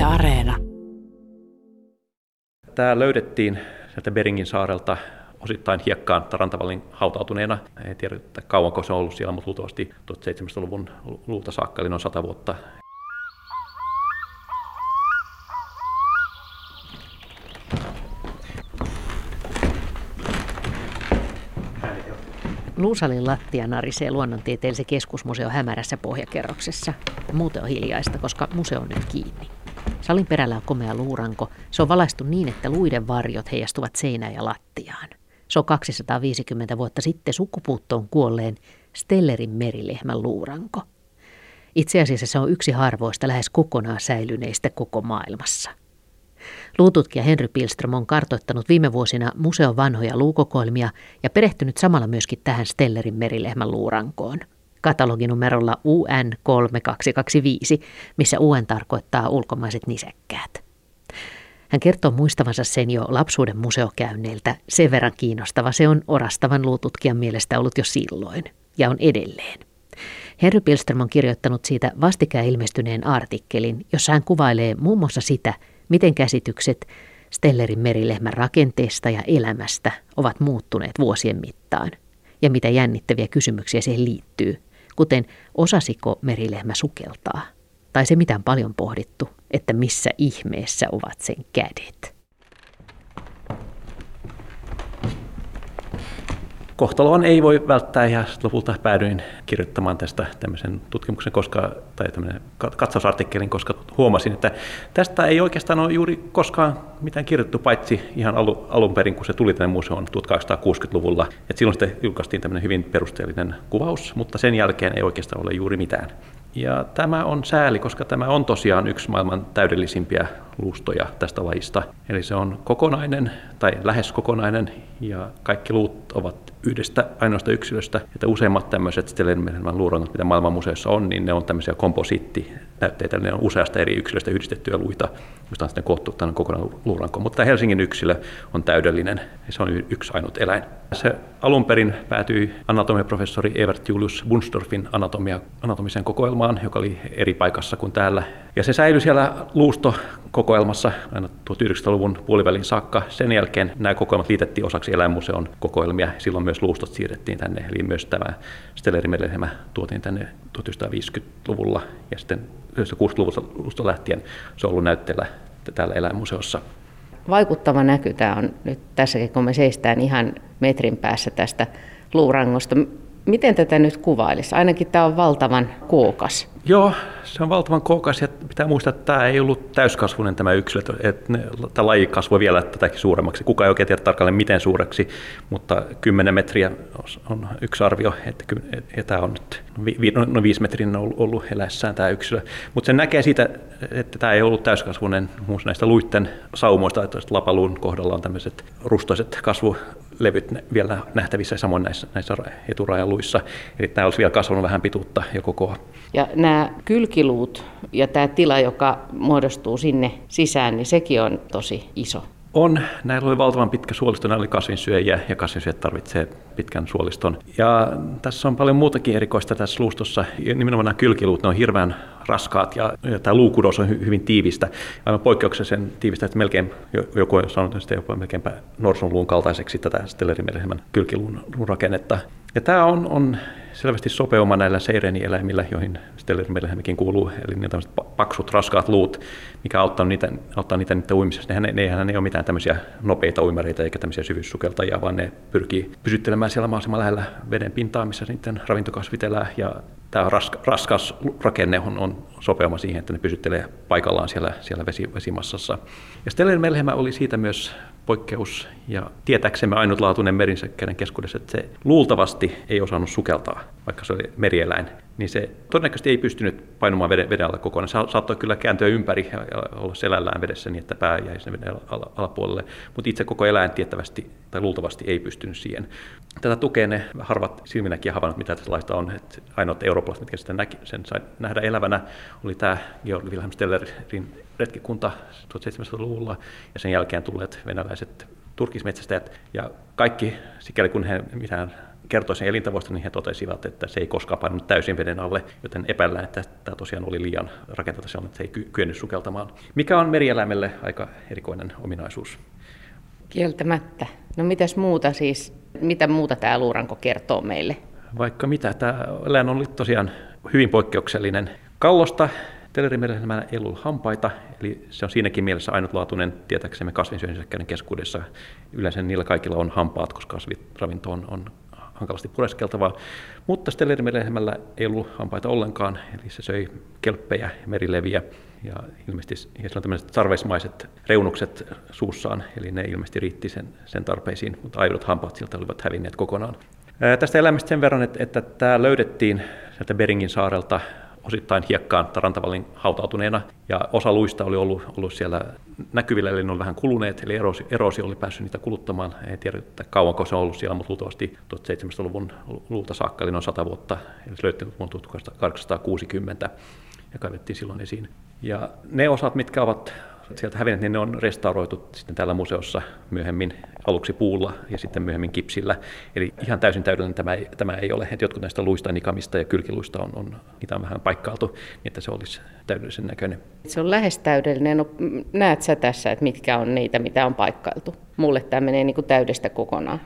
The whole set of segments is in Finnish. Yle Areena. Tämä löydettiin sieltä Beringin saarelta osittain hiekkaan rantavallin hautautuneena. En tiedä, että kauanko se on ollut siellä, mutta luultavasti 1700-luvun luulta saakka, eli noin 100 vuotta. Luusalin lattia narisee Luonnontieteellisen keskusmuseo hämärässä pohjakerroksessa. Muuten on hiljaista, koska museo on nyt kiinni. Salin perällä on komea luuranko. Se on valaistu niin, että luiden varjot heijastuvat seinään ja lattiaan. Se on 250 vuotta sitten sukupuuttoon kuolleen Stellerin merilehmän luuranko. Itse asiassa se on yksi harvoista lähes kokonaan säilyneistä koko maailmassa. Luututkija Henry Pilström on kartoittanut viime vuosina museon vanhoja luukokoelmia ja perehtynyt samalla myöskin tähän Stellerin merilehmän luurankoon. Kataloginumerolla UN 3225, missä UN tarkoittaa ulkomaiset nisäkkäät. Hän kertoo muistavansa sen jo lapsuuden museokäynneiltä. Sen verran kiinnostava se on orastavan luututkijan mielestä ollut jo silloin ja on edelleen. Henry Pilström on kirjoittanut siitä vastikään ilmestyneen artikkelin, jossa hän kuvailee muun muassa sitä, miten käsitykset Stellerin merilehmän rakenteesta ja elämästä ovat muuttuneet vuosien mittaan, ja mitä jännittäviä kysymyksiä siihen liittyy, kuten osasiko merilehmä sukeltaa, tai se mitä on paljon pohdittu, että missä ihmeessä ovat sen kädet. Kohtaloon ei voi välttää, ja lopulta päädyin kirjoittamaan tästä tämmöisen tutkimuksen katsausartikkelin, koska huomasin, että tästä ei oikeastaan ole juuri koskaan mitään kirjoitettu, paitsi ihan alun perin, kun se tuli tänne museoon 1860-luvulla. Et silloin sitten julkaistiin tämmöinen hyvin perusteellinen kuvaus, mutta sen jälkeen ei oikeastaan ole juuri mitään. Ja tämä on sääli, koska tämä on tosiaan yksi maailman täydellisimpiä luustoja tästä lajista. Eli se on kokonainen tai lähes kokonainen, ja kaikki luut ovat yhdestä ainoasta yksilöstä. Että useimmat tämmöiset Stellerin luurannot, mitä maailman museossa on, niin ne on tämmöisiä komposiittinäytteitä. Ne on useasta eri yksilöstä yhdistettyjä luita, josta on sitten koottu tämän kokonaan luuranko. Mutta Helsingin yksilö on täydellinen, ja se on yksi ainut eläin. Se alun perin päätyi anatomiaprofessori Evert Julius Bunsdorfin anatomiseen kokoelmaan, joka oli eri paikassa kuin täällä. Ja se säilyi siellä luustokokoelmassa aina 1900-luvun puolivälin saakka. Sen jälkeen nämä kokoelmat liitettiin osaksi eläinmuseon kokoelmia. Silloin myös luustot siirrettiin tänne, eli myös tämä Stellerin merilehmä tuotiin tänne 1950-luvulla. Ja sitten 1960-luvusta lähtien se on ollut näytteellä täällä eläinmuseossa. Vaikuttava näky tämä on nyt tässäkin, kun me seistään ihan metrin päässä tästä luurangosta. Miten tätä nyt kuvailisi? Ainakin tämä on valtavan kookas. Joo, se on valtavan kookas, ja pitää muistaa, että tämä ei ollut täyskasvuinen tämä yksilö. Tämä laji kasvoi vielä tätäkin suuremmaksi. Kukaan ei oikein tiedä tarkalleen miten suureksi, mutta 10 metriä on yksi arvio, että tämä on nyt noin 5 metrin ollut eläessään tämä yksilö. Mutta se näkee siitä, että tämä ei ollut täyskasvuinen muun näistä luitten saumoista, että lapaluun kohdalla on tämmöiset rustoiset kasvulevyt vielä nähtävissä, samoin näissä eturajaluissa. Eli tämä olisi vielä kasvanut vähän pituutta ja kokoa. Ja nämä kylkiluut ja tämä tila, joka muodostuu sinne sisään, niin sekin on tosi iso. On. Näillä oli valtavan pitkä suolisto. Näillä oli kasvinsyöjiä, ja kasvinsyöjät tarvitsee pitkän suoliston. Ja tässä on paljon muutakin erikoista tässä luustossa. Nimenomaan nämä kylkiluut, ne on hirveän raskaat, ja tämä luukudos on hyvin tiivistä. Aivan poikkeuksellisen tiivistä, että melkein joku on sanonut sitä jopa melkeinpä norsunluun kaltaiseksi tätä Stellerin merilehmän kylkiluun rakennetta. Ja tämä on selvästi sopeuma näillä seireenieläimillä, joihin Stellerin merilehmäkin kuuluu, eli ne tämmöiset paksut, raskaat luut, mikä auttaa niitä niiden uimisessa. Nehän ei ole mitään tämmöisiä nopeita uimareita eikä tämmöisiä syvyyssukeltajia, vaan ne pyrkii pysyttelemään siellä mahdollisimman lähellä veden pintaa, missä niiden ravintokasvit elää. Ja tämä raskas rakenne on sopeuma siihen, että ne pysyttelee paikallaan siellä vesimassassa. Ja Stellerin merilehmä oli siitä myös poikkeus ja tietääksemme ainutlaatuinen merinsäkkäiden keskuudessa, että se luultavasti ei osannut sukeltaa, vaikka se oli merieläin, niin se todennäköisesti ei pystynyt painumaan veden alla kokonaan. Se saattoi kyllä kääntyä ympäri ja olla selällään vedessä niin, että pää jäi sinne veden alapuolelle, mutta itse koko eläin tiettävästi tai luultavasti ei pystynyt siihen. Tätä tukee ne harvat silminäkin havainnot, mitä tästä laista on. Että ainoat eurooppalaiset, mitkä sitä sen sai nähdä elävänä, oli tämä Georg Wilhelm Stellerin retkikunta 1700-luvulla ja sen jälkeen tulleet venäläiset turkismetsästäjät, ja kaikki, sikäli kun he mitään kertoi sen elintavoista, niin he totesivat, että se ei koskaan painunut täysin veden alle, joten epäillään, että tämä tosiaan oli liian rakenteelta sellainen, että se ei kyennyt sukeltamaan, mikä on merieläimelle aika erikoinen ominaisuus. Kieltämättä. No mitäs muuta siis? Mitä muuta tämä luuranko kertoo meille? Vaikka mitä. Tämä eläin on tosiaan hyvin poikkeuksellinen. Kallosta Stellermerilehmällä ei ollut hampaita, eli se on siinäkin mielessä ainutlaatuinen tietääksemme kasvinsyöjänisäkkäiden keskuudessa. Yleensä niillä kaikilla on hampaat, koska kasviravinto on hankalasti pureskeltavaa. Mutta Stellermerilehmällä ei ollut hampaita ollenkaan, eli se söi kelppejä, merileviä ja ilmeisesti sillä on tämmöiset sarveismaiset reunukset suussaan, eli ne ilmeisesti riitti sen tarpeisiin, mutta aidot hampaat siltä olivat hävinneet kokonaan. Tästä elämästä sen verran, että tämä löydettiin sieltä Beringin saarelta osittain hiekkaan rantavallin hautautuneena, ja osa luista oli ollut siellä näkyvillä, eli ne oli vähän kuluneet, eli eroosio oli päässyt niitä kuluttamaan. Ei tiedä, että kauanko se on ollut siellä, mutta luultavasti 1700-luvun luulta saakka, eli noin 100 vuotta, eli se löytyi vuonna 1860, ja kaivettiin silloin esiin. Ja ne osat, mitkä ovat sieltä hävinneet, niin ne on restauroitu sitten täällä museossa myöhemmin aluksi puulla ja sitten myöhemmin kipsillä. Eli ihan täysin täydellinen tämä ei ole. Et jotkut näistä luista, nikamista ja kylkiluista on vähän paikkailtu, niin että se olisi täydellisen näköinen. Se on lähes täydellinen. No, näet sä tässä, että mitkä on niitä, mitä on paikkailtu? Mulle tämä menee niin kuin täydestä kokonaan.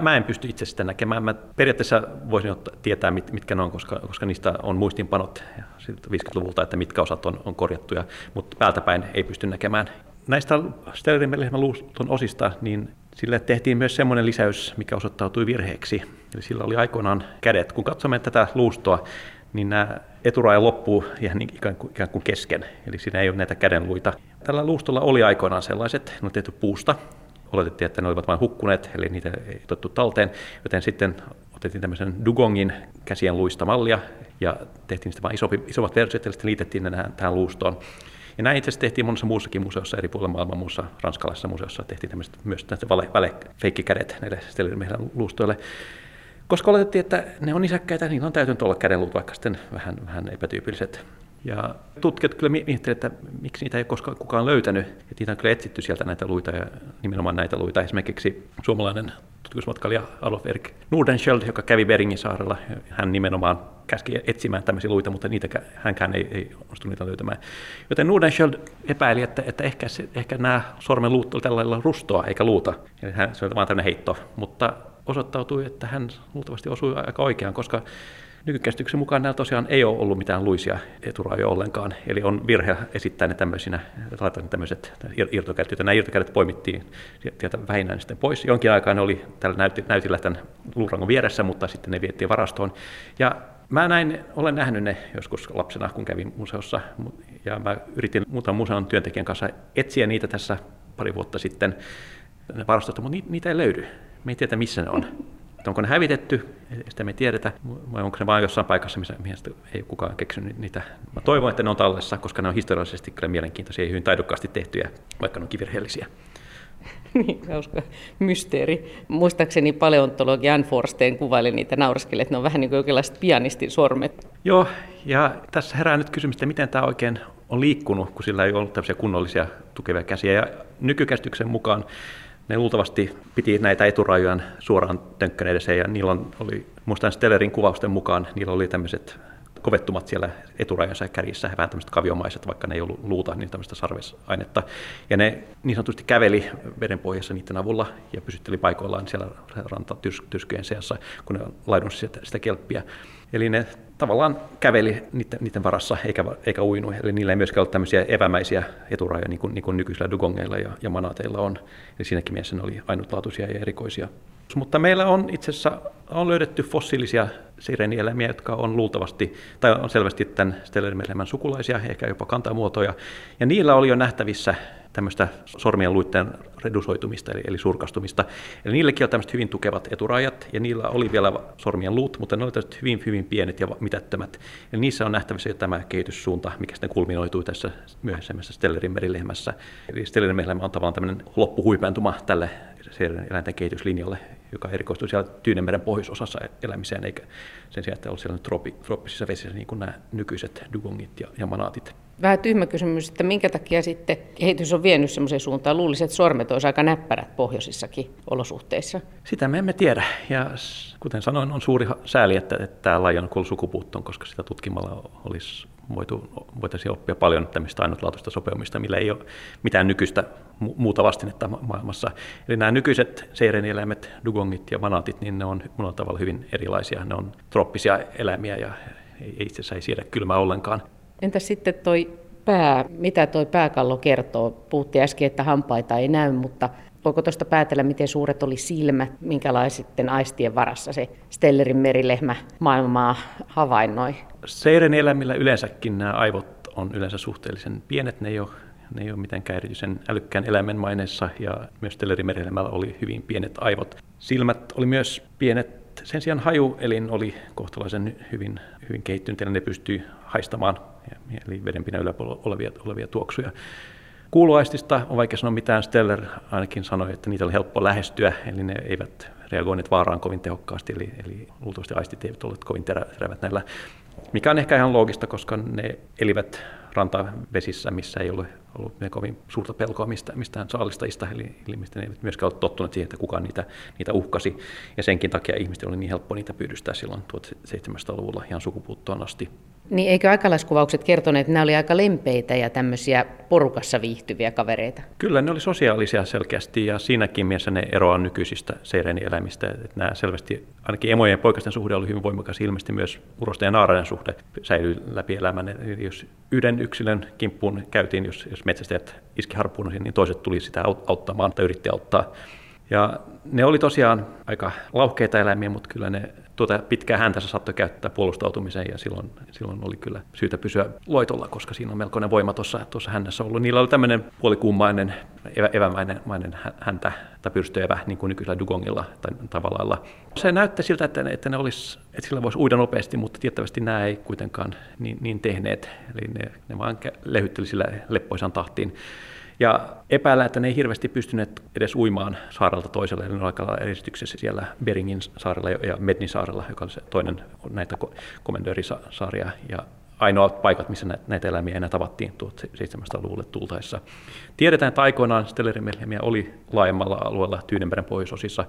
Mä en pysty itse sitä näkemään. Mä periaatteessa voisin tietää, mitkä ne on, koska niistä on muistiinpanot 50-luvulta, että mitkä osat on korjattuja, mutta päältäpäin ei pysty näkemään. Näistä Stellermerilehmän luuston osista, niin sillä tehtiin myös semmoinen lisäys, mikä osoittautui virheeksi. Eli sillä oli aikoinaan kädet. Kun katsomme tätä luustoa, niin nämä eturaja loppuu ihan ikään kuin kesken, eli siinä ei ole näitä kädenluita. Tällä luustolla oli aikoinaan sellaiset, ne on tehty puusta. Oletettiin, että ne olivat vain hukkuneet, eli niitä ei otettu talteen, joten sitten otettiin tämmöisen dugongin käsien luista mallia ja tehtiin niistä vain isommat versiot, eli sitten liitettiin ne tähän luustoon. Ja näin itse asiassa tehtiin monessa muussakin museossa, eri puolilla maailman muussa ranskalaisessa museossa, tehtiin tämmöiset myös feikkikädet näille Stellermerilehmän luustoille. Koska oletettiin, että ne on nisäkkäitä, niin on täytynyt olla kädenluut, vaikka sitten vähän epätyypilliset. Ja tutkijat kyllä miettivät, että miksi niitä ei koskaan kukaan löytänyt. Ja niitä on kyllä etsitty sieltä näitä luita ja nimenomaan näitä luita. Esimerkiksi suomalainen tutkimusmatkailija Alof Erik Nordenschild, joka kävi Beringin saarella, hän nimenomaan käski etsimään tämmöisiä luita, mutta hänkään ei onnistu niitä löytämään. Joten Nordenschild epäili, että ehkä nämä sormen luut oli tällä lailla rustoa eikä luuta. Eli se oli vaan tämmöinen heitto, mutta osoittautui, että hän luultavasti osui aika oikeaan, koska nykykäsityksen mukaan näillä tosiaan ei ole ollut mitään luisia eturajoja ollenkaan, eli on virhe esittää ne tämmöisinä, laittaa ne tämmöiset irtokädet, joten nämä irtokädet poimittiin sieltä vähinään sitten pois. Jonkin aikaa ne oli täällä näytillä tämän luurangon vieressä, mutta sitten ne viettiin varastoon. Ja mä olen nähnyt ne joskus lapsena, kun kävin museossa, ja mä yritin muutaman museon työntekijän kanssa etsiä niitä tässä pari vuotta sitten varastosta, mutta niitä ei löydy. Me ei tiedä, missä ne on. Onko ne hävitetty, sitä me ei tiedetä, vai onko ne vain jossain paikassa, missä ei kukaan keksinyt niitä. Mä toivon, että ne on tallessa, koska ne on historiallisesti kyllä mielenkiintoisia ja hyvin taidokkaasti tehtyjä, vaikka ne onkin virheellisiä. Niin, hauska mysteeri. Muistaakseni paleontologi Ann Forsten kuvaili niitä nauraskille, että ne on vähän niin kuin jonkinlaiset pianistin sormet. Joo, ja tässä herää nyt kysymys, että miten tämä oikein on liikkunut, kun sillä ei ollut tämmöisiä kunnollisia tukevia käsiä. Ja nykykäsityksen mukaan ne luultavasti piti näitä eturajoja suoraan tönkkän edessä, ja niillä oli, muistan Stellerin kuvausten mukaan, niillä oli tämmöiset kovettumat siellä eturajansa ja kärjissä, vähän tämmöiset kaviomaiset, vaikka ne ei ollut luuta, niin tämmöistä sarvesainetta. Ja ne niin sanotusti käveli vedenpohjassa niiden avulla ja pysytteli paikoillaan siellä rantatyrskyjen seassa, kun ne laidunsi sitä kelppiä. Eli ne tavallaan käveli niiden varassa eikä uinut, eli niillä ei myöskään ollut tämmöisiä epämäisiä eturajoja niin kuin nykyisillä dugongeilla ja manaateilla on. Eli siinäkin mielessä ne oli ainutlaatuisia ja erikoisia. Mutta meillä on itse asiassa löydetty fossiilisia sireenieläimiä, jotka on luultavasti, tai on selvästi tämän Stellermerilehmän sukulaisia, ehkä jopa kantamuotoja, ja niillä oli jo nähtävissä tämmöistä sormien luitten redusoitumista, eli surkastumista. Eli niilläkin on tämmöiset hyvin tukevat eturajat, ja niillä oli vielä sormien luut, mutta ne olivat hyvin, hyvin pienet ja mitättömät. Eli niissä on nähtävissä jo tämä kehityssuunta, mikä sitten kulminoituu tässä myöhemmässä Stellerin merilehmässä. Eli Stellerin merilehmä on tavallaan tämmöinen loppuhuipentuma tälle eläinten kehityslinjalle, joka erikoistui siellä Tyynenmeren pohjoisosassa elämiseen, eikä sen sijaan, että ollut siellä trooppisissa vesissä niin kuin nämä nykyiset dugongit ja manaatit. Vähän tyhmä kysymys, että minkä takia sitten kehitys on vienyt semmoiseen suuntaan? Luulisin, että sormet olisi aika näppärät pohjoisissakin olosuhteissa. Sitä me emme tiedä. Ja kuten sanoin, on suuri sääli, että tämä laji on kuollut sukupuuttoon, koska sitä tutkimalla olisi voitaisiin oppia paljon tämmöistä ainutlaatuista sopeumista, millä ei ole mitään nykyistä muuta vastinetta maailmassa. Eli nämä nykyiset seireenieläimet, dugongit ja manaatit, niin ne on monella tavalla hyvin erilaisia. Ne on trooppisia eläimiä ja itse asiassa ei siedä kylmää ollenkaan. Entä sitten toi pää? Mitä toi pääkallo kertoo? Puhuttiin äsken, että hampaita ei näy, mutta voiko tuosta päätellä, miten suuret oli silmät, minkälaisten aistien varassa se Stellerin merilehmä maailmaa havainnoi? Seireenieläimillä yleensäkin nämä aivot on yleensä suhteellisen pienet, ne ei ole mitenkään erityisen älykkään eläimen maineessa, ja myös Stellerin merilehmällä oli hyvin pienet aivot. Silmät oli myös pienet. Sen sijaan hajuelin oli kohtalaisen hyvin kehittynyt, eli ne pystyy haistamaan, eli vedenpinnan yläpuolella olevia tuoksuja. Kuuloaistista on vaikea sanoa mitään. Steller ainakin sanoi, että niitä oli helppo lähestyä, eli ne eivät reagoineet vaaraan kovin tehokkaasti, eli luultavasti aistit eivät olleet kovin terävät näillä, mikä on ehkä ihan loogista, koska ne elivät rantavesissä, missä ei ole ollut kovin suurta pelkoa mistään saalistajista, eli ihmiset eivät myöskään ole tottuneet siihen, että kukaan niitä uhkasi, ja senkin takia ihmisten oli niin helppo niitä pyydystää silloin 1700-luvulla ihan sukupuuttoon asti. Niin eikö aikalaiskuvaukset kertoneet, että nämä oli aika lempeitä ja tämmöisiä porukassa viihtyviä kavereita? Kyllä, ne oli sosiaalisia selkeästi, ja siinäkin mielessä ne eroaa nykyisistä seireenieläimistä. Nämä selvästi, ainakin emojen ja poikasten suhde oli hyvin voimakas, ilmeisesti myös urosten ja naaraiden suhde säilyi läpi elämän. Eli jos yhden yksilön kimppuun käytiin, jos metsästäjät iski harppuun, niin toiset tuli sitä auttamaan tai yritti auttaa. Ja ne oli tosiaan aika lauhkeita eläimiä, mutta kyllä ne pitkää häntänsä saattoi käyttää puolustautumiseen, ja silloin oli kyllä syytä pysyä loitolla, koska siinä on melkoinen voima tuossa hännässä ollut. Niillä oli tämmöinen puolikummainen evämäinen häntä tai pyrstöevä, niin kuin nykyisellä dugongilla tai tavallailla. Se näyttää siltä, että sillä voisi uida nopeasti, mutta tiettävästi nämä ei kuitenkaan niin tehneet, eli ne vaan lehytteli sillä leppoisan tahtiin. Ja epäillä, että ne ei hirveästi pystyneet edes uimaan saarelta toiselle, eli ne olivat aika eristyksessä siellä Beringin saarella ja Mednin saarella, joka oli se toinen näitä komendöörisaaria. Ja ainoat paikat, missä näitä eläimiä enää tavattiin 1700-luvulle tultaessa. Tiedetään, että aikoinaan Stellerin merilehmiä oli laajemmalla alueella Tyynenmeren pohjoisosissa,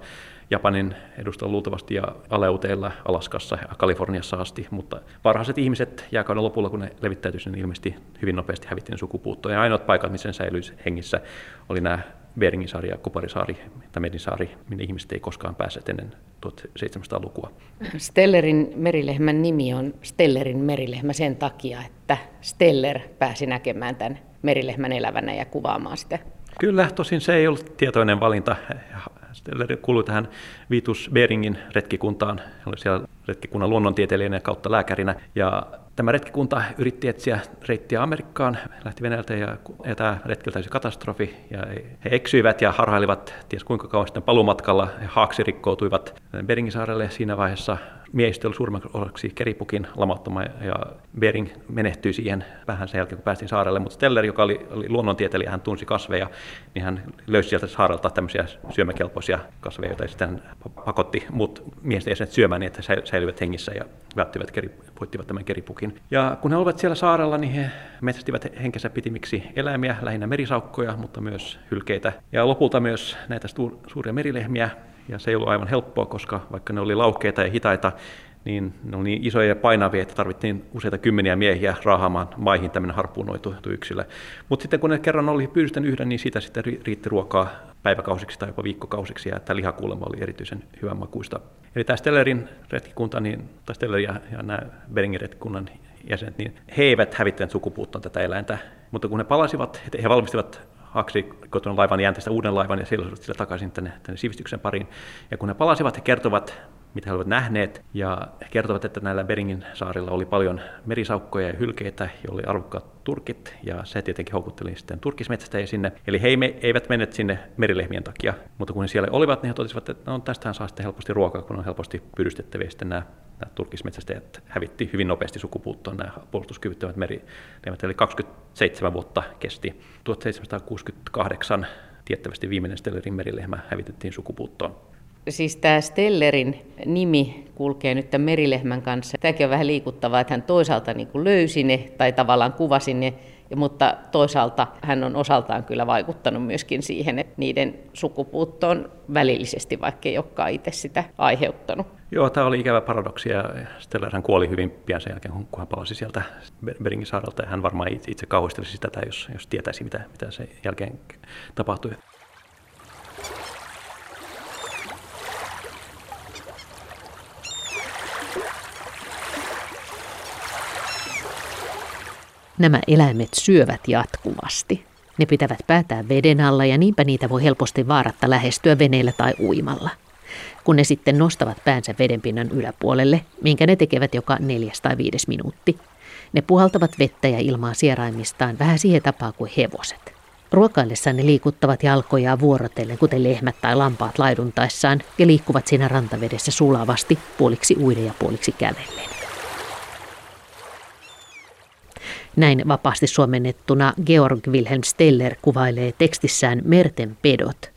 Japanin edustalla luultavasti ja Aleuteilla, Alaskassa ja Kaliforniassa asti, mutta varhaiset ihmiset jääkauden lopulla, kun ne levittäytyivät, niin ilmeisesti hyvin nopeasti hävittiin sukupuuttoon. Ja ainoat paikat, missä ne säilyisi hengissä, oli nämä Beringin saari ja Koparisaari tai Mednin saari, minne ihmiset ei koskaan päässeet ennen 1700-lukua. Stellerin merilehmän nimi on Stellerin merilehmä sen takia, että Steller pääsi näkemään tämän merilehmän elävänä ja kuvaamaan sitä. Kyllä, tosin se ei ollut tietoinen valinta. Steller kuului tähän Vitus Beringin retkikuntaan. Hän oli siellä retkikunnan luonnontieteellinen kautta lääkärinä. Ja tämä retkikunta yritti etsiä reittiä Amerikkaan, lähti Venäjältä ja tämä retkiltä oli katastrofi. Ja he eksyivät ja harhailivat ties kuinka kauan sitten paluumatkalla. He haaksirikkoutuivat Beringin saarelle siinä vaiheessa. Miehistö oli suurimmaksi osaksi keripukin lamauttama ja Bering menehtyi siihen vähän sen jälkeen, kun päästiin saarelle. Mutta Steller, joka oli luonnontieteilijä, hän tunsi kasveja, niin hän löysi sieltä saarelta tämmöisiä syömäkelpoisia kasveja, joita sitten pakotti muut miehistö syömään niin, että säilyivät hengissä ja välttivät, voittivat tämän keripukin. Ja kun he olivat siellä saarella, niin he metsästivät henkensä pitimiksi eläimiä, lähinnä merisaukkoja, mutta myös hylkeitä ja lopulta myös näitä suuria merilehmiä. Ja se ei ollut aivan helppoa, koska vaikka ne oli laukeita ja hitaita, niin ne oli niin isoja ja painavia, että tarvittiin useita kymmeniä miehiä raahaamaan maihin tämmöinen harppuunoitu yksilö. Mutta sitten kun ne kerran oli pyydystänyt yhden, niin siitä sitten riitti ruokaa päiväkausiksi tai jopa viikkokausiksi, ja tämä lihakuulema oli erityisen hyvän makuista. Eli tämä Stellerin retkikunta, tai Steller ja nämä Beringin retkikunnan jäsenet, niin he eivät hävittäneet sukupuuttoon tätä eläintä, mutta kun ne palasivat, he valmistivat haaksirikkotunut laivan jänteistä uuden laivan ja seilasivat sillä takaisin tänne sivistyksen pariin. Ja kun ne palasivat, he kertovat, mitä he olivat nähneet, ja he kertovat, että näillä Beringin saarilla oli paljon merisaukkoja ja hylkeitä, joilla oli arvokkaat turkit, ja se tietenkin houkutteli sitten turkismetsästäjiä sinne. Eli he eivät menneet sinne merilehmien takia, mutta kun he siellä olivat, niin he totesivat, että no, tästähän saa sitten helposti ruokaa, kun on helposti pyydystettäviä. Sitten nämä turkismetsästäjät hävitti hyvin nopeasti sukupuuttoon nämä puolustuskyvyttömät merilehmät, eli 27 vuotta kesti. 1768 tiettävästi viimeinen Stellerin merilehmä hävitettiin sukupuuttoon. Siis tämä Stellerin nimi kulkee nyt tämän merilehmän kanssa. Tämäkin on vähän liikuttavaa, että hän toisaalta niin kuin löysi ne tai tavallaan kuvasi ne, mutta toisaalta hän on osaltaan kyllä vaikuttanut myöskin siihen, että niiden sukupuuttoon välillisesti, vaikka ei olekaan itse sitä aiheuttanut. Joo, tämä oli ikävä paradoksi ja Stellerhän kuoli hyvin pian sen jälkeen, kun hän palasi sieltä Beringin saarelta. Hän varmaan itse kauhistelisi tätä, jos tietäisi, mitä sen jälkeen tapahtui. Nämä eläimet syövät jatkuvasti. Ne pitävät päätään veden alla ja niinpä niitä voi helposti vaaratta lähestyä veneellä tai uimalla. Kun ne sitten nostavat päänsä vedenpinnan yläpuolelle, minkä ne tekevät joka 4. tai 5. minuutti. Ne puhaltavat vettä ja ilmaa sieraimistaan vähän siihen tapaan kuin hevoset. Ruokaillessaan ne liikuttavat jalkojaan vuorotellen, kuten lehmät tai lampaat laiduntaessaan, ja liikkuvat siinä rantavedessä sulavasti, puoliksi uiden ja puoliksi kävellen. Näin vapaasti suomennettuna Georg Wilhelm Steller kuvailee tekstissään merten pedot,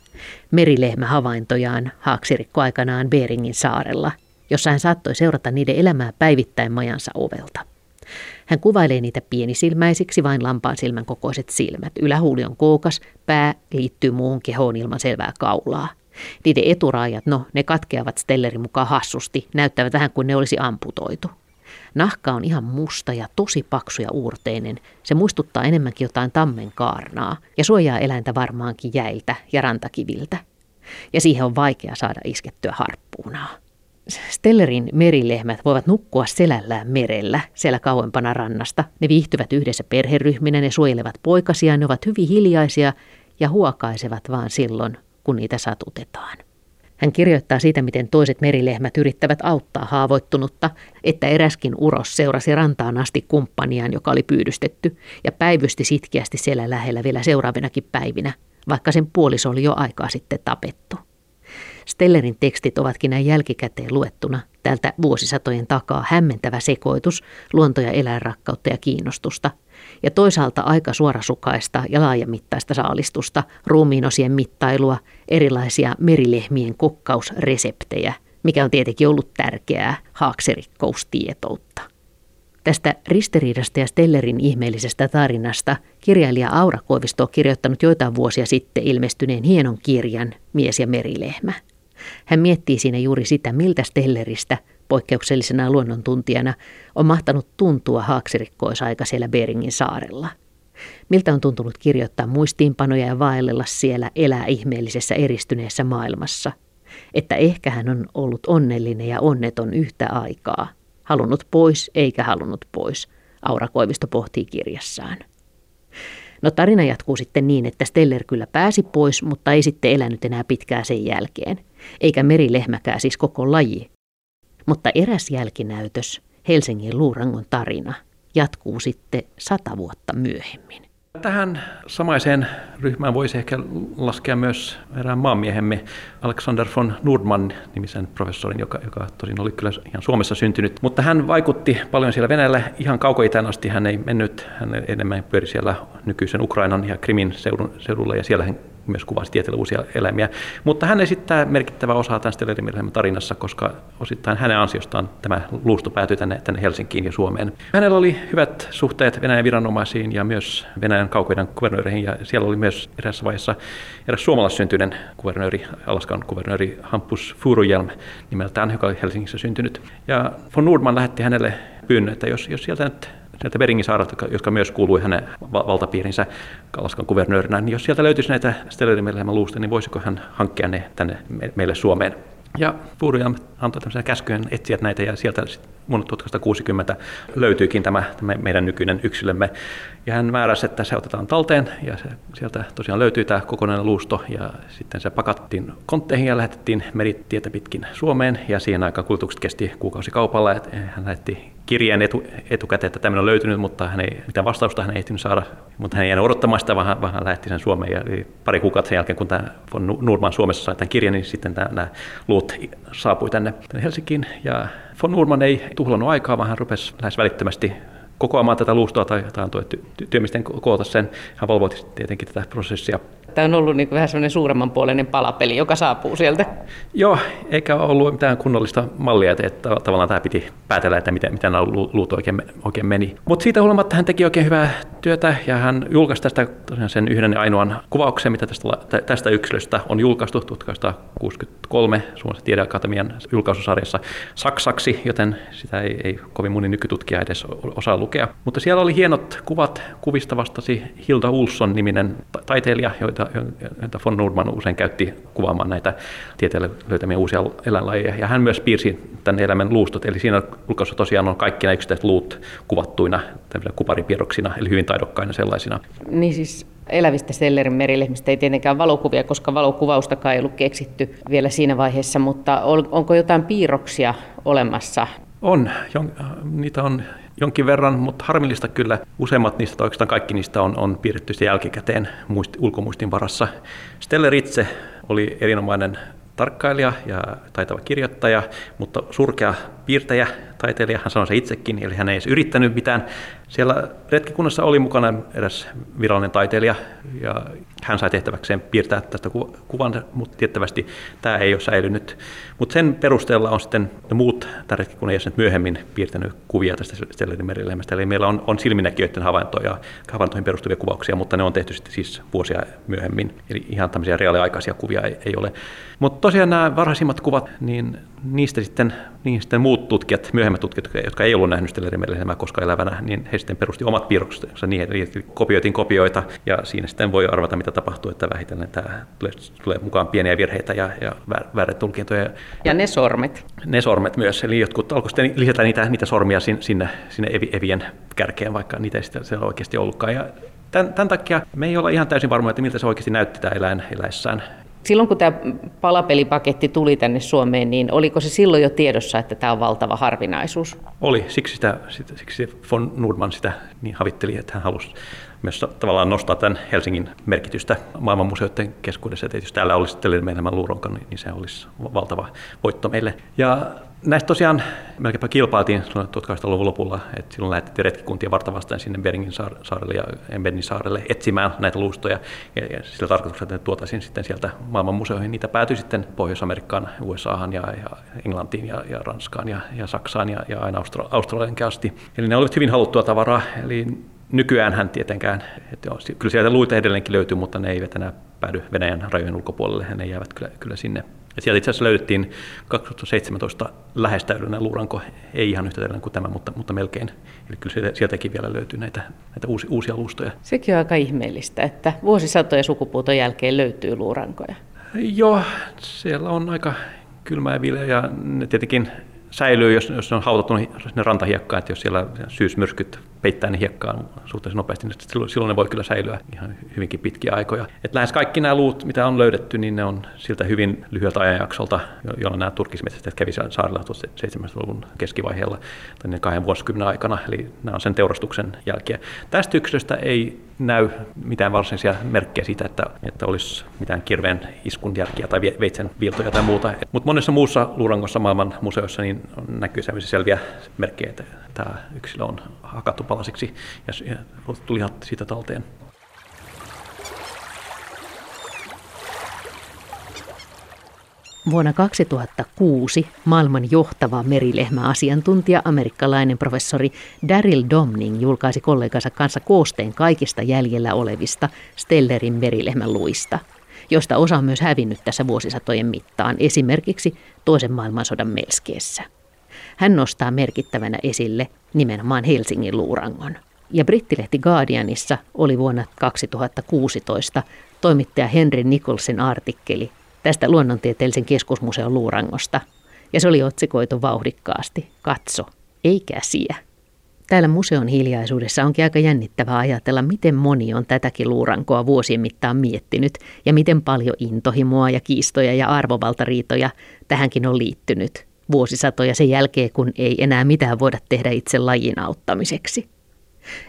merilehmähavaintojaan haaksirikkoaikanaan Beringin saarella, jossa hän saattoi seurata niiden elämää päivittäin majansa ovelta. Hän kuvailee niitä pienisilmäisiksi, vain lampaan silmän kokoiset silmät. Ylähuuli on kookas, pää liittyy muuhun kehoon ilman selvää kaulaa. Niiden eturaajat, ne katkeavat Stellerin mukaan hassusti, näyttävät vähän kuin ne olisi amputoitu. Nahka on ihan musta ja tosi paksu ja uurteinen. Se muistuttaa enemmänkin jotain tammenkaarnaa ja suojaa eläintä varmaankin jäiltä ja rantakiviltä. Ja siihen on vaikea saada iskettyä harppuunaa. Stellerin merilehmät voivat nukkua selällään merellä, siellä kauempana rannasta. Ne viihtyvät yhdessä perheryhminä, ne suojelevat poikasiaan, ne ovat hyvin hiljaisia ja huokaisevat vaan silloin, kun niitä satutetaan. Hän kirjoittaa siitä, miten toiset merilehmät yrittävät auttaa haavoittunutta, että eräskin uros seurasi rantaan asti kumppaniaan, joka oli pyydystetty, ja päivysti sitkeästi siellä lähellä vielä seuraavinakin päivinä, vaikka sen puoliso oli jo aikaa sitten tapettu. Stellerin tekstit ovatkin näin jälkikäteen luettuna tältä vuosisatojen takaa hämmentävä sekoitus luonto- ja eläinrakkautta ja kiinnostusta, ja toisaalta aika suorasukaista ja laajamittaista saalistusta, ruumiinosien mittailua, erilaisia merilehmien kokkausreseptejä, mikä on tietenkin ollut tärkeää haaksirikkoustiedoutta. Tästä ristiriidasta ja Stellerin ihmeellisestä tarinasta kirjailija Aura Koivisto on kirjoittanut joitain vuosia sitten ilmestyneen hienon kirjan Mies ja merilehmä. Hän miettii siinä juuri sitä, miltä Stelleristä poikkeuksellisena luonnontuntijana on mahtanut tuntua haaksirikkoisaika siellä Beringin saarella. Miltä on tuntunut kirjoittaa muistiinpanoja ja vaellella siellä elää ihmeellisessä eristyneessä maailmassa. Että ehkä hän on ollut onnellinen ja onneton yhtä aikaa. Halunnut pois eikä halunnut pois, Aura Koivisto pohtii kirjassaan. Tarina jatkuu sitten niin, että Steller kyllä pääsi pois, mutta ei sitten elänyt enää pitkään sen jälkeen. Eikä merilehmäkään, siis koko laji. Mutta eräs jälkinäytös, Helsingin luurangon tarina, jatkuu sitten 100 vuotta myöhemmin. Tähän samaiseen ryhmään voisi ehkä laskea myös erään maanmiehemme Alexander von Nordmann nimisen professorin, joka tosin oli kyllä ihan Suomessa syntynyt. Mutta hän vaikutti paljon siellä Venäjällä ihan kaukoitään asti. Hän ei mennyt, hän enemmän pyöri siellä nykyisen Ukrainan ja Krimin seudulla ja siellä hän myös kuvasi tieteellä uusia eläimiä. Mutta hän esittää merkittävää osaa tämän Stellerin merilehmän tarinassa, koska osittain hänen ansiostaan tämä luusto päätyi tänne Helsinkiin ja Suomeen. Hänellä oli hyvät suhteet Venäjän viranomaisiin ja myös Venäjän kaukoidän kuvernööreihin, ja siellä oli myös erässä vaiheessa eräs suomalaissyntyinen kuvernööri, Alaskan kuvernööri Hampus Furuhjelm nimeltään, joka oli Helsingissä syntynyt. Ja von Nordmann lähetti hänelle pyynnön, että jos sieltä nyt näitä Beringin saarelta, jotka myös kuului hänen valtapiirinsä Alaskan kuvernöörinä, niin jos sieltä löytyisi näitä Stellerin merilehmän luusta, niin voisiko hän hankkia ne tänne meille Suomeen. Ja Furuhjelm antoi tämmöisen käskyn etsiä näitä, ja sieltä vuonna 1960 löytyykin tämä meidän nykyinen yksilömme. Ja hän määräsi, että se otetaan talteen, ja sieltä tosiaan löytyy tämä kokonainen luusto, ja sitten se pakattiin kontteihin ja lähetettiin meritietä pitkin Suomeen, ja siihen aikaan kulutukset kesti kuukausikaupalla, ja hän lähetti kirjeen etukäteen, että tämmöinen on löytynyt, mutta mitään vastausta hän ei ehtinyt saada, mutta hän ei jäänyt odottamaan sitä, vaan hän lähetti sen Suomeen, ja pari kuukautta sen jälkeen, kun tämä von Nordmann Suomessa sai tämän kirjan, niin sitten nämä luut saapui tänne Helsinkiin, ja von Nordmann ei tuhlannut aikaa, vaan hän rupesi lähes välittömästi kokoamaan tätä luustoa tai antoi työmisten koota sen. Hän valvoitti tietenkin tätä prosessia. Tämä on ollut niin vähän semmoinen suuremman puoleinen palapeli, joka saapuu sieltä. Joo, eikä ollut mitään kunnollista mallia, että tavallaan tämä piti päätellä, että miten nämä luut oikein meni. Mutta siitä huolimatta hän teki oikein hyvää työtä ja hän julkaisi tästä sen yhden ainoan kuvauksen, mitä tästä yksilöstä on julkaistu 1963 Suomen tiedeakatemian julkaisusarjassa saksaksi, joten sitä ei kovin moni nykytutkija edes osaa lukea. Mutta siellä oli hienot kuvat, kuvista vastasi Hilda Olson-niminen taiteilija, joita von Nordmann usein käytti kuvaamaan näitä tieteelle löytämiä uusia eläinlajeja. Ja hän myös piirsi tämän eläimen luustot, eli siinä ulkossa tosiaan on kaikki nämä yksittäiset luut kuvattuina tämmöisillä kuparipierroksina, eli hyvin taidokkaina sellaisina. Niin siis elävistä Stellerin merilehmistä ei tietenkään valokuvia, koska valokuvaustakaan ei ollut keksitty vielä siinä vaiheessa, mutta onko jotain piirroksia olemassa? On, niitä on jonkin verran, mutta harmillista kyllä. Useimmat niistä, tai oikeastaan kaikki niistä on piirretty sen jälkikäteen ulkomuistin varassa. Steller itse oli erinomainen tarkkailija ja taitava kirjoittaja, mutta surkea piirtäjä, taiteilija, hän sanoi se itsekin, eli hän ei edes yrittänyt mitään. Siellä retkikunnassa oli mukana eräs virallinen taiteilija, ja hän sai tehtäväkseen piirtää tästä kuvan, mutta tiettävästi tämä ei ole säilynyt. Mutta sen perusteella on sitten muut retkikunnan jäsenet myöhemmin piirtänyt kuvia tästä Stellerin merilehmästä, eli meillä on silminnäkijöiden havaintoihin perustuvia kuvauksia, mutta ne on tehty sitten siis vuosia myöhemmin, eli ihan tämmöisiä reaaliaikaisia kuvia ei ole. Mutta tosiaan nämä varhaisimmat kuvat, niin niistä sitten muut tutkijat, myöhemmät tutkijat, jotka ei ollut nähnyt Stellerin merilehmää koskaan elävänä, niin he sitten perusti omat piirroksensa niihin, eli kopioitiin kopioita, ja siinä sitten voi arvata, mitä tapahtuu, että vähitellen tämä tulee mukaan pieniä virheitä ja väärät tulkintoja. Ja ne sormet. Ne sormet myös, eli jotkut alkoi sitten lisätä niitä sormia sinne evien kärkeen, vaikka niitä ei sitten siellä oikeasti ollutkaan. Ja tämän takia me ei olla ihan täysin varmoja, että miltä se oikeasti näytti tämä eläin eläessään. Silloin kun tämä palapelipaketti tuli tänne Suomeen, niin oliko se silloin jo tiedossa, että tämä on valtava harvinaisuus? Oli, siksi von Nordmann sitä niin havitteli, että hän halusi myös tavallaan nostaa tämän Helsingin merkitystä maailmanmuseoiden keskuudessa. Että jos täällä olisi menelemän luuronka, niin se olisi valtava voitto meille. Ja näistä tosiaan melkeinpä kilpailtiin 1800-luvun lopulla, että silloin lähetettiin retkikuntia vartavastaan sinne Beringin saarelle ja Mednin saarelle etsimään näitä luustoja. Ja sillä tarkoituksella, että ne tuotaisiin sitten sieltä maailmanmuseoihin. Niitä päätyi sitten Pohjois-Amerikkaan, USAhan ja Englantiin ja Ranskaan ja Saksaan ja aina Australiankin asti. Eli ne olivat hyvin haluttua tavaraa. Eli nykyäänhän tietenkään, että kyllä sieltä luita edelleenkin löytyy, mutta ne eivät enää päädy Venäjän rajojen ulkopuolelle ja ne jäävät kyllä sinne. Ja sieltä itse asiassa löydettiin 2017 lähes täydellinen luuranko, ei ihan yhtä täydellinen kuin tämä, mutta melkein. Eli kyllä sieltäkin vielä löytyy näitä uusia luustoja. Sekin on aika ihmeellistä, että vuosisatoja sukupuuton jälkeen löytyy luurankoja. Joo, siellä on aika kylmä ja viileä ja ne tietenkin säilyy, jos ne on hautattu sinne rantahiekkaan, että jos siellä syysmyrskyt peittää ne hiekkaan suhteessa nopeasti, niin silloin ne voi kyllä säilyä ihan hyvinkin pitkiä aikoja. Et lähes kaikki nämä luut, mitä on löydetty, niin ne on siltä hyvin lyhyeltä ajanjaksolta, jolla nämä turkismetsästäjät kävi saarilla 1700-luvun keskivaiheella tai 2 vuosikymmenen aikana, eli nämä on sen teurastuksen jälkiä. Tästä yksilöstä ei näy mitään varsinaisia merkkejä siitä, että olisi mitään kirveen iskun jälkiä tai veitsen viiltoja tai muuta. Mutta monessa muussa luurangossa maailman museoissa niin näkyy selviä merkkejä, että tämä yksilö on hakattu palasiksi ja tuli ihan siitä talteen. Vuonna 2006 maailman johtava merilehmäasiantuntija, amerikkalainen professori Daryl Domning julkaisi kollegansa kanssa koosteen kaikista jäljellä olevista Stellerin merilehmäluista, josta osa on myös hävinnyt tässä vuosisatojen mittaan, esimerkiksi toisen maailmansodan melskeessä. Hän nostaa merkittävänä esille nimenomaan Helsingin luurangon. Ja brittilehti Guardianissa oli vuonna 2016 toimittaja Henry Nicholson artikkeli tästä Luonnontieteellisen keskusmuseon luurangosta, ja se oli otsikoitu vauhdikkaasti, katso, ei käsiä. Täällä museon hiljaisuudessa onkin aika jännittävää ajatella, miten moni on tätäkin luurankoa vuosien mittaan miettinyt, ja miten paljon intohimoa ja kiistoja ja arvovaltariitoja tähänkin on liittynyt vuosisatoja sen jälkeen, kun ei enää mitään voida tehdä itse lajin auttamiseksi.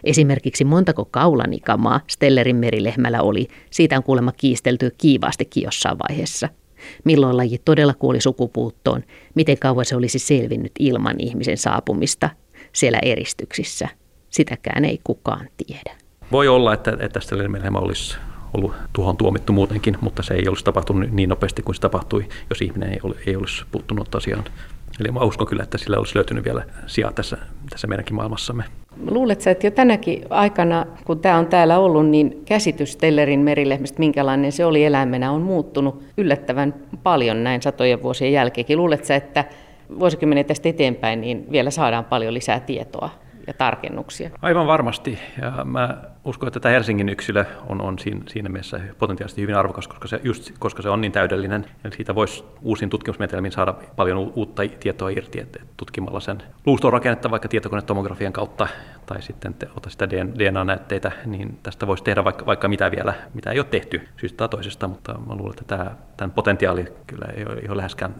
Esimerkiksi montako kaulanikamaa Stellerin merilehmällä oli, siitä on kuulemma kiistelty kiivaastikin jossain vaiheessa. Milloin laji todella kuoli sukupuuttoon, miten kauan se olisi selvinnyt ilman ihmisen saapumista siellä eristyksissä, sitäkään ei kukaan tiedä. Voi olla, että Stellerin merilehmä olisi ollut tuohon tuomittu muutenkin, mutta se ei olisi tapahtunut niin nopeasti kuin se tapahtui, jos ihminen ei olisi puuttunut asiaan. Eli mä uskon kyllä, että sillä olisi löytynyt vielä sijaa tässä meidänkin maailmassamme. Luuletko, että jo tänäkin aikana, kun tämä on täällä ollut, niin käsitys Stellerin merilehmistä, minkälainen se oli eläimenä, on muuttunut yllättävän paljon näin satojen vuosien jälkeenkin. Luuletko, että vuosikymmeniä tästä eteenpäin niin vielä saadaan paljon lisää tietoa ja tarkennuksia? Aivan varmasti. Ja mä uskon, että tämä Helsingin yksilö on siinä mielessä potentiaalisesti hyvin arvokas, koska se on niin täydellinen. Eli siitä voisi uusiin tutkimusmenetelmiin saada paljon uutta tietoa irti, että tutkimalla sen luustoon rakennetta vaikka tietokonetomografian kautta tai sitten ota sitä DNA-näytteitä, niin tästä voisi tehdä vaikka mitä vielä, mitä ei ole tehty syystä tai toisesta, mutta mä luulen, että tämän potentiaali kyllä ei ole läheskään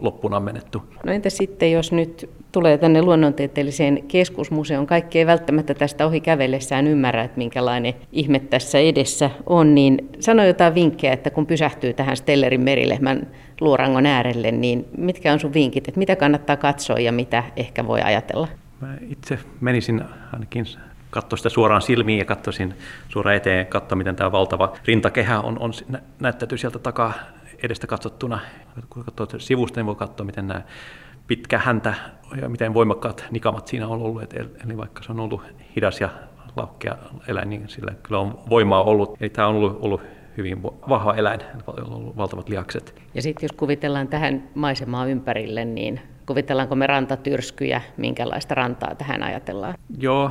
loppuun ammennettu. No entä sitten, jos nyt tulee tänne luonnontieteelliseen keskusmuseoon, kaikki ei välttämättä tästä ohi kävellessään ymmärrä, että minkälainen ihme tässä edessä on, niin sano jotain vinkkejä, että kun pysähtyy tähän Stellerin merilehmän luurangon äärelle, niin mitkä on sun vinkit, että mitä kannattaa katsoa ja mitä ehkä voi ajatella? Mä itse menisin ainakin katsoa sitä suoraan silmiin ja katsoisin suoraan eteen, katsoa miten tämä valtava rintakehä on näyttäytyy sieltä takaa edestä katsottuna. Kun katsoo sivusta, niin voi katsoa miten nämä pitkä häntä ja miten voimakkaat nikamat siinä on ollut. Eli vaikka se on ollut hidas ja laukkea eläin, niin sillä kyllä on voimaa ollut. Eli tämä on ollut hyvin vahva eläin, valtavat lihakset. Ja sitten jos kuvitellaan tähän maisemaa ympärille, niin kuvitellaanko me rantatyrskyjä, minkälaista rantaa tähän ajatellaan? Joo,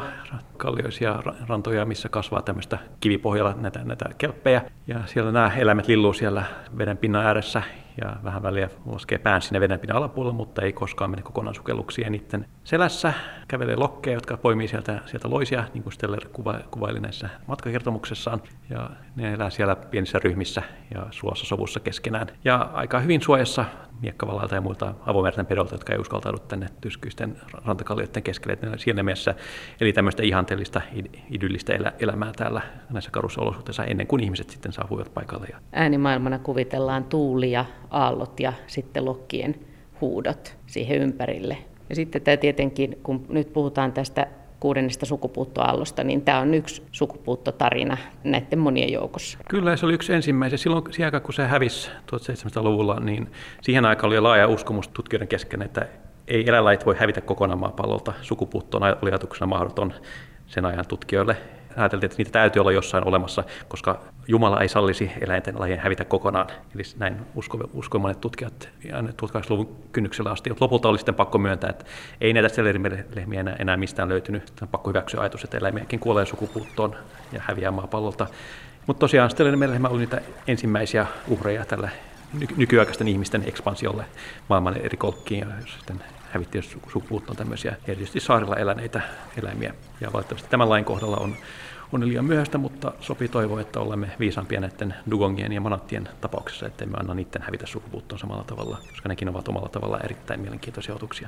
kallioisia rantoja, missä kasvaa tämmöistä kivipohjalla näitä kelppejä. Ja siellä nämä eläimet lilluu siellä veden pinnan ääressä ja vähän väliä laskee pään sinne veden pinnan alapuolella, mutta ei koskaan mene kokonaan sukelluksiin. Ja niiden selässä kävelee lokkeja, jotka poimii sieltä loisia, niin kuin Steller kuvaili näissä matkakertomuksessaan. Ja ne elää siellä pienissä ryhmissä ja suossa sovussa keskenään. Ja aika hyvin suojassa miekkavalalta ja muilta avomerten pedolta, jotka ei uskaltaudu tänne tyrskyisten rantakallioiden keskelle. Siinä mielessä eli tämmöistä ihanteellista, idyllistä elämää täällä näissä karussa olosuhteissa ennen kuin ihmiset sitten saapuivat paikalle. Äänimaailmana kuvitellaan tuuli ja aallot ja sitten lokkien huudot siihen ympärille. Ja sitten tämä tietenkin, kun nyt puhutaan tästä 6. sukupuuttoaallosta, niin tämä on yksi sukupuuttotarina näiden monien joukossa. Kyllä, se oli yksi ensimmäisiä. Silloin siihen aikaan, kun se hävisi 1700-luvulla, niin siihen aikaan oli laaja uskomus tutkijoiden kesken, että ei eläinlajit voi hävitä kokonaan maapallolta. Sukupuutto oli ajatuksena mahdoton sen ajan tutkijoille. Ajateltiin, että niitä täytyy olla jossain olemassa, koska Jumala ei sallisi eläinten lajien hävitä kokonaan. Eli näin uskoi monet tutkijat 1800-luvun kynnyksellä asti. Mutta lopulta oli sitten pakko myöntää, että ei näitä Steller-merilehmiä enää mistään löytynyt. On pakko hyväksyä ajatus, että eläimiäkin kuolee sukupuuttoon ja häviää maapallolta. Mutta tosiaan Steller-merilehmä oli niitä ensimmäisiä uhreja tällä nykyaikaisten ihmisten ekspansiolle maailman eri kolkkiin ja sitten hävittiin sukupuuttoon tämmöisiä erityisesti saarilla eläneitä eläimiä. Ja valitettavasti tämän lain kohdalla on liian myöhäistä, mutta sopii toivoa, että olemme viisaampia näiden dugongien ja manattien tapauksessa, ettei me anna niiden hävitä sukupuuttoon samalla tavalla, koska nekin ovat omalla tavallaan erittäin mielenkiintoisia otuksia.